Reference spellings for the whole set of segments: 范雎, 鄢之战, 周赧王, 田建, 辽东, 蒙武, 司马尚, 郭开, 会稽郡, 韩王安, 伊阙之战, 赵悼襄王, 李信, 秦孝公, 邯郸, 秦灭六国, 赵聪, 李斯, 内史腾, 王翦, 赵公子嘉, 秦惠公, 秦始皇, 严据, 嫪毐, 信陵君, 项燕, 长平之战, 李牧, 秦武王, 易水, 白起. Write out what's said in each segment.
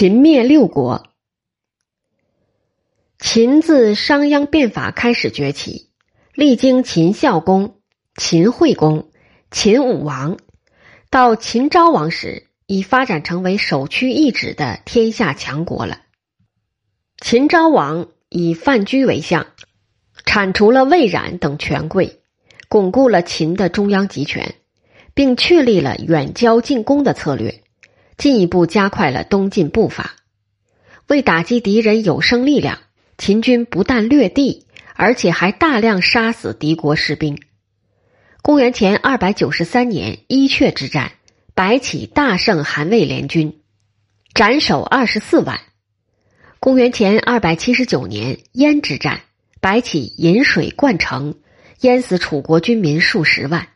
秦灭六国。秦自商鞅变法开始崛起，历经秦孝公、秦惠公、秦武王，到秦昭王时，已发展成为首屈一指的天下强国了。秦昭王以范雎为相，铲除了魏冉等权贵，巩固了秦的中央集权，并确立了远交近攻的策略，进一步加快了东进步伐。为打击敌人有生力量，秦军不但掠地，而且还大量杀死敌国士兵。公元前293年伊阙之战，白起大胜韩魏联军，斩首24万。公元前279年鄢之战，白起引水灌城，淹死楚国军民数十万。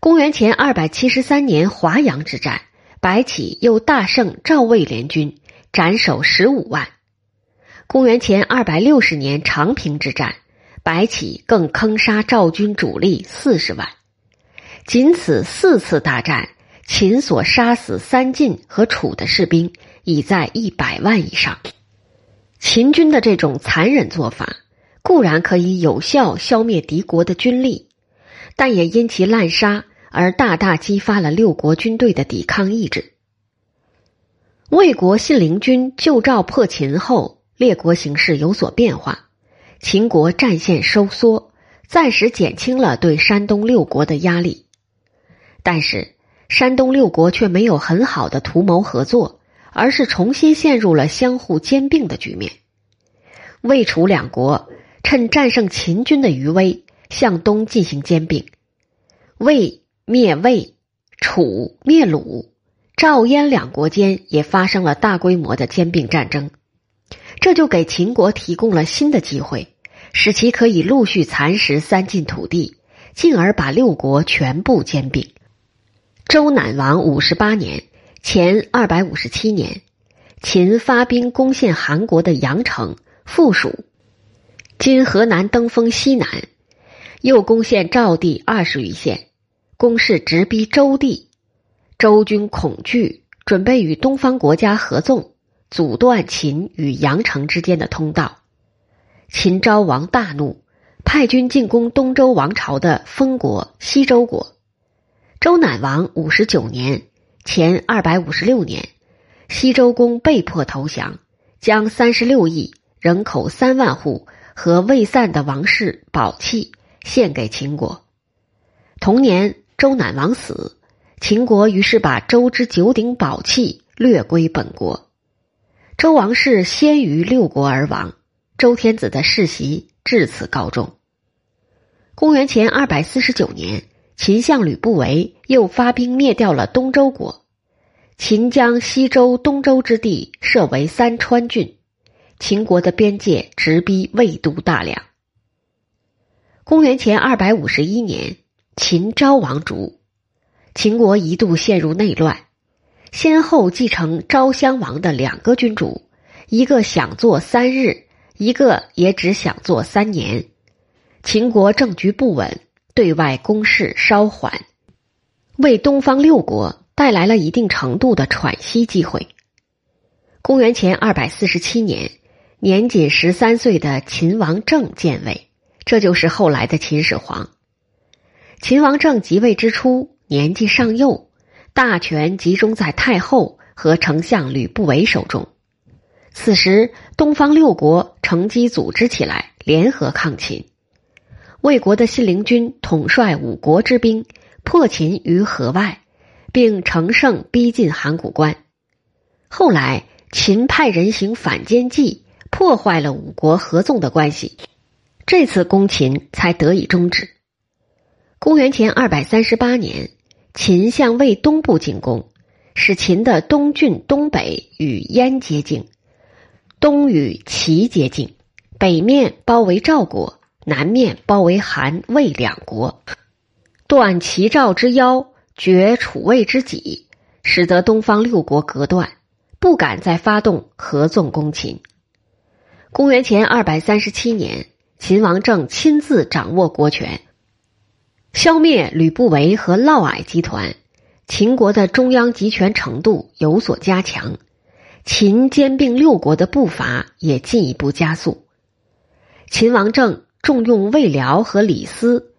公元前273年华阳之战，白起又大胜赵魏联军，斩首15万。公元前260年长平之战，白起更坑杀赵军主力40万。仅此4次大战，秦所杀死三晋和楚的士兵已在100万以上。秦军的这种残忍做法固然可以有效消灭敌国的军力，但也因其滥杀而大大激发了六国军队的抵抗意志。魏国信陵君救赵破秦后，列国形势有所变化，秦国战线收缩，暂时减轻了对山东六国的压力。但是山东六国却没有很好的图谋合作，而是重新陷入了相互兼并的局面。魏楚两国趁战胜秦军的余威，向东进行兼并，魏灭魏，楚灭鲁，赵燕两国间也发生了大规模的兼并战争。这就给秦国提供了新的机会，使其可以陆续蚕食三晋土地，进而把六国全部兼并。周赧王58年前257年，秦发兵攻陷韩国的阳城、附属，今河南登封西南，又攻陷赵地20余县，攻势直逼周地。周军恐惧，准备与东方国家合纵，阻断秦与阳城之间的通道。秦昭王大怒，派军进攻东周王朝的封国、西周国。周赧王59年前256年，西周公被迫投降，将36亿人口3万户和未散的王室宝器献给秦国。同年周赧王死，秦国于是把周之9鼎宝器掠归本国。周王室先于六国而亡，周天子的世袭至此告终。公元前249年，秦相吕不韦又发兵灭掉了东周国。秦将西周、东周之地设为3川郡，秦国的边界直逼魏都大梁。公元前251年，秦昭王卒，秦国一度陷入内乱，先后继承昭襄王的2个君主，一个想做3日，一个也只想做3年。秦国政局不稳，对外攻势稍缓，为东方六国带来了一定程度的喘息机会。公元前247年，年仅13岁的秦王政建位，这就是后来的秦始皇。秦王政即位之初，年纪尚幼，大权集中在太后和丞相吕不韦手中。此时，东方六国乘机组织起来，联合抗秦。魏国的信陵君统帅5国之兵，破秦于河外，并乘胜逼近函谷关。后来秦派人行反间计，破坏了5国合纵的关系，这次攻秦才得以终止。公元前238年，秦向魏东部进攻，使秦的东郡东北与燕接近，东与齐接近，北面包围赵国，南面包围韩、魏两国，断齐赵之腰，绝楚魏之己，使得东方六国隔断，不敢再发动合纵攻秦。公元前237年，秦王政亲自掌握国权，消灭吕不韦和嫪毐集团，秦国的中央集权程度有所加强，秦兼并六国的步伐也进一步加速。秦王政重用魏辽和李斯，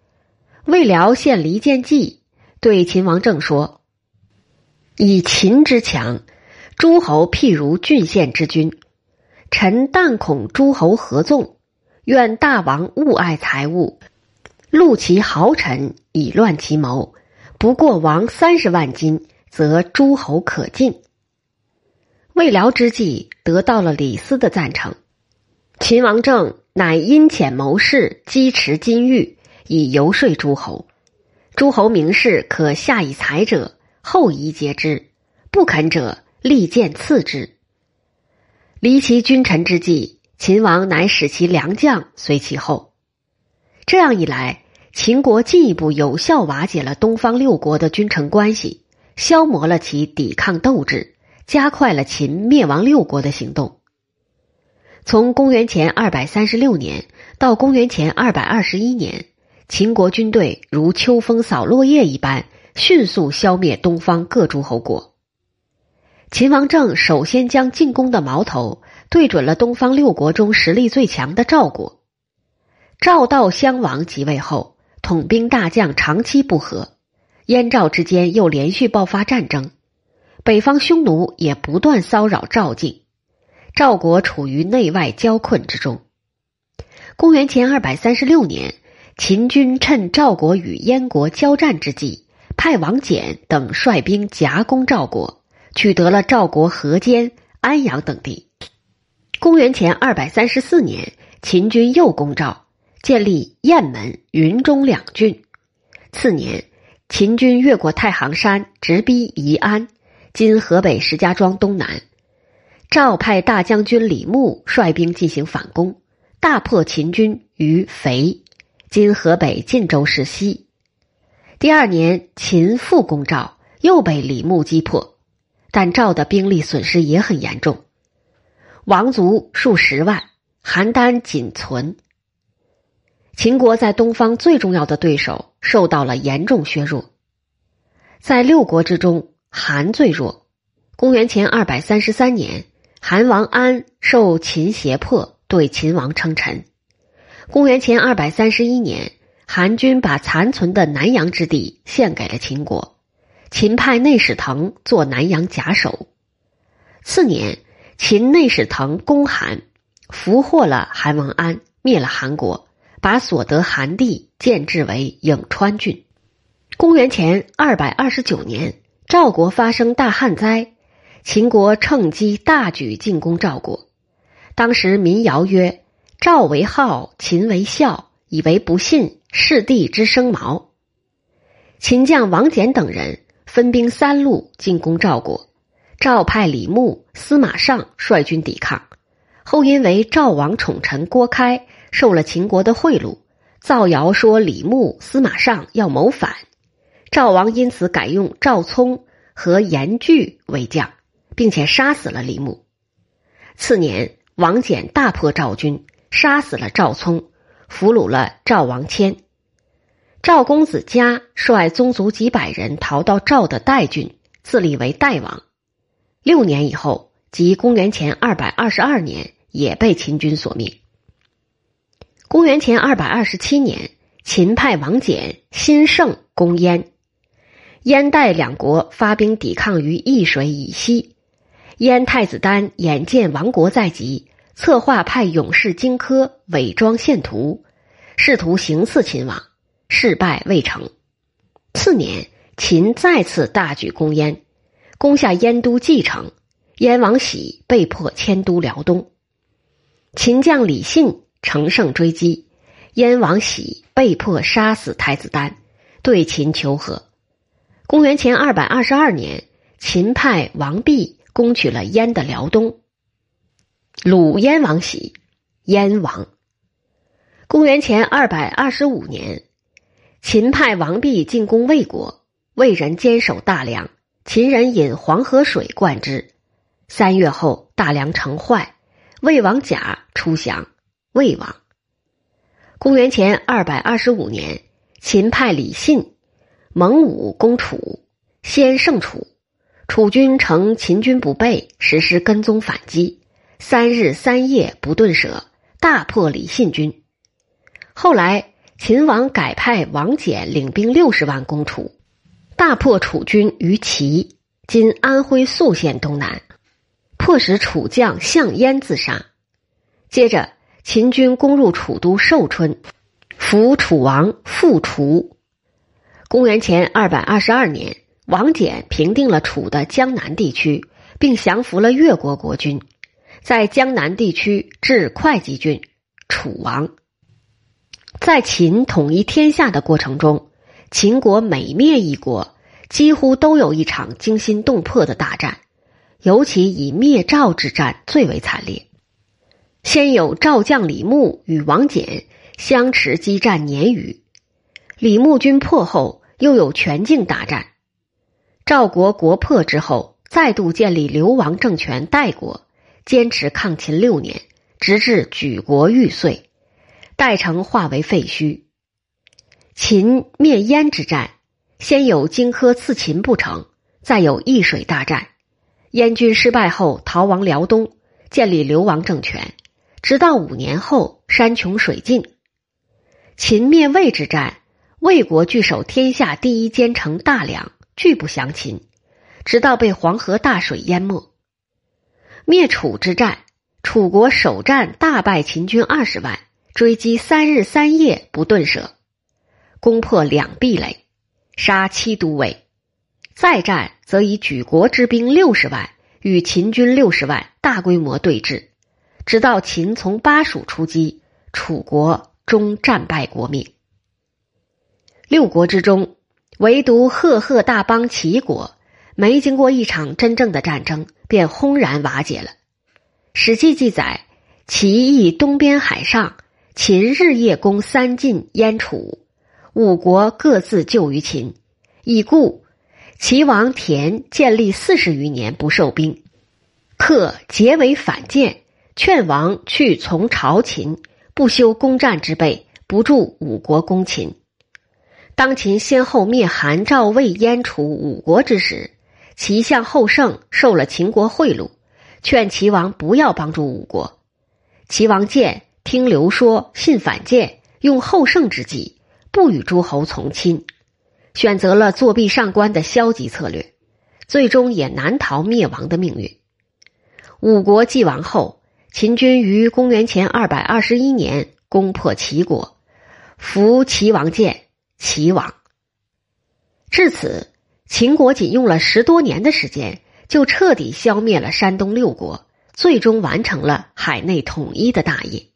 魏辽献离间计，对秦王政说：“以秦之强，诸侯譬如郡县之君，臣但恐诸侯合纵，愿大王勿爱财物，戮其豪臣，以乱其谋。不过王30万金，则诸侯可进。”魏辽之计得到了李斯的赞成，秦王政乃因遣谋士击持金玉，以游说诸侯。诸侯明士可下以财者，后夷节之；不肯者，利剑刺之。离其君臣之际，秦王乃使其良将随其后。这样一来，秦国进一步有效瓦解了东方六国的君臣关系，消磨了其抵抗斗志，加快了秦灭亡六国的行动。从公元前236年到公元前221年，秦国军队如秋风扫落叶一般，迅速消灭东方各诸侯国。秦王政首先将进攻的矛头对准了东方六国中实力最强的赵国。赵悼襄王即位后，统兵大将长期不和，燕赵之间又连续爆发战争，北方匈奴也不断骚扰赵境，赵国处于内外交困之中。公元前236年，秦军趁赵国与燕国交战之际，派王翦等率兵夹攻赵国，取得了赵国河间、安阳等地。公元前234年，秦军又攻赵，建立雁门、云中两郡。次年，秦军越过太行山，直逼宜安，今河北石家庄东南。赵派大将军李牧率兵进行反攻，大破秦军于肥，今河北晋州市西。第二年，秦复攻赵，又被李牧击破，但赵的兵力损失也很严重，王卒数十万，邯郸仅存。秦国在东方最重要的对手受到了严重削弱。在六国之中，韩最弱。公元前233年，韩王安受秦胁迫，对秦王称臣。公元前231年，韩军把残存的南阳之地献给了秦国，秦派内史腾做南阳甲守。次年，秦内史腾攻韩，俘获了韩王安，灭了韩国，把所得韩地建制为颍川郡。公元前229年，赵国发生大旱灾，秦国趁机大举进攻赵国。当时民谣曰：“赵为号，秦为孝，以为不信，是地之生毛。”秦将王翦等人分兵三路进攻赵国，赵派李牧、司马尚率军抵抗，后因为赵王宠臣郭开受了秦国的贿赂，造谣说李牧、司马尚要谋反，赵王因此改用赵聪和严据为将，并且杀死了李牧。次年，王翦大破赵军，杀死了赵聪，俘虏了赵王谦。赵公子嘉率宗族几百人逃到赵的代郡，自立为代王。6年以后，即公元前222年，也被秦军所灭。公元前227年，秦派王翦、辛胜攻燕。燕代两国发兵抵抗于易水以西。燕太子丹眼见亡国在即，策划派勇士荆轲伪装献图，试图行刺秦王，事败未成。次年，秦再次大举攻燕，攻下燕都蓟城，燕王喜被迫迁都辽东。秦将李信乘胜追击，燕王喜被迫杀死太子丹，对秦求和。公元前222年，秦派王弼攻取了燕的辽东，鲁燕王喜，燕王。公元前225年，秦派王弼进攻魏国，魏人坚守大梁，秦人引黄河水灌之。3月后，大梁城坏，魏王甲出降，魏亡。公元前225年，秦派李信、蒙武攻楚，先胜楚，楚军乘秦军不备，实施跟踪反击，3日3夜不顿舍，大破李信军。后来秦王改派王翦领兵60万攻楚，大破楚军于齐，今安徽宿县东南，迫使楚将项燕自杀。接着秦军攻入楚都寿春，俘楚王复楚。公元前222年，王翦平定了楚的江南地区，并降服了越国国君，在江南地区置会稽郡，楚王。在秦统一天下的过程中，秦国每灭一国，几乎都有一场惊心动魄的大战，尤其以灭赵之战最为惨烈。先有赵将李牧与王翦相持激战年余，李牧军破后，又有全境大战。赵国国破之后，再度建立流亡政权代国，坚持抗秦6年，直至举国欲碎，代城化为废墟。秦灭燕之战，先有荆轲刺秦不成，再有易水大战，燕军失败后逃亡辽东，建立流亡政权，直到5年后山穷水尽。秦灭魏之战，魏国据守天下第一坚城大梁，拒不降秦，直到被黄河大水淹没。灭楚之战，楚国首战大败秦军20万，追击3日3夜不顿舍，攻破2壁垒，杀7都尉。再战则以举国之兵60万与秦军60万大规模对峙，直到秦从巴蜀出击，楚国终战败国灭。六国之中，唯独赫赫大邦齐国没经过一场真正的战争便轰然瓦解了。史记记载，齐邑东边海上，秦日夜攻三晋燕楚，5国各自救于秦，以故齐王田建立40余年不受兵，克结为反间，劝王去从朝秦，不修攻战之备，不助5国攻秦。当秦先后灭韩赵魏燕楚5国之时，齐相后胜受了秦国贿赂，劝齐王不要帮助5国。齐王建听刘说，信反间，用后胜之计，不与诸侯从亲，选择了作壁上观的消极策略，最终也难逃灭亡的命运。5国既亡后，秦军于公元前221年攻破齐国，俘齐王建。齐王至此，秦国仅用了10多年的时间，就彻底消灭了山东6国，最终完成了海内统一的大业。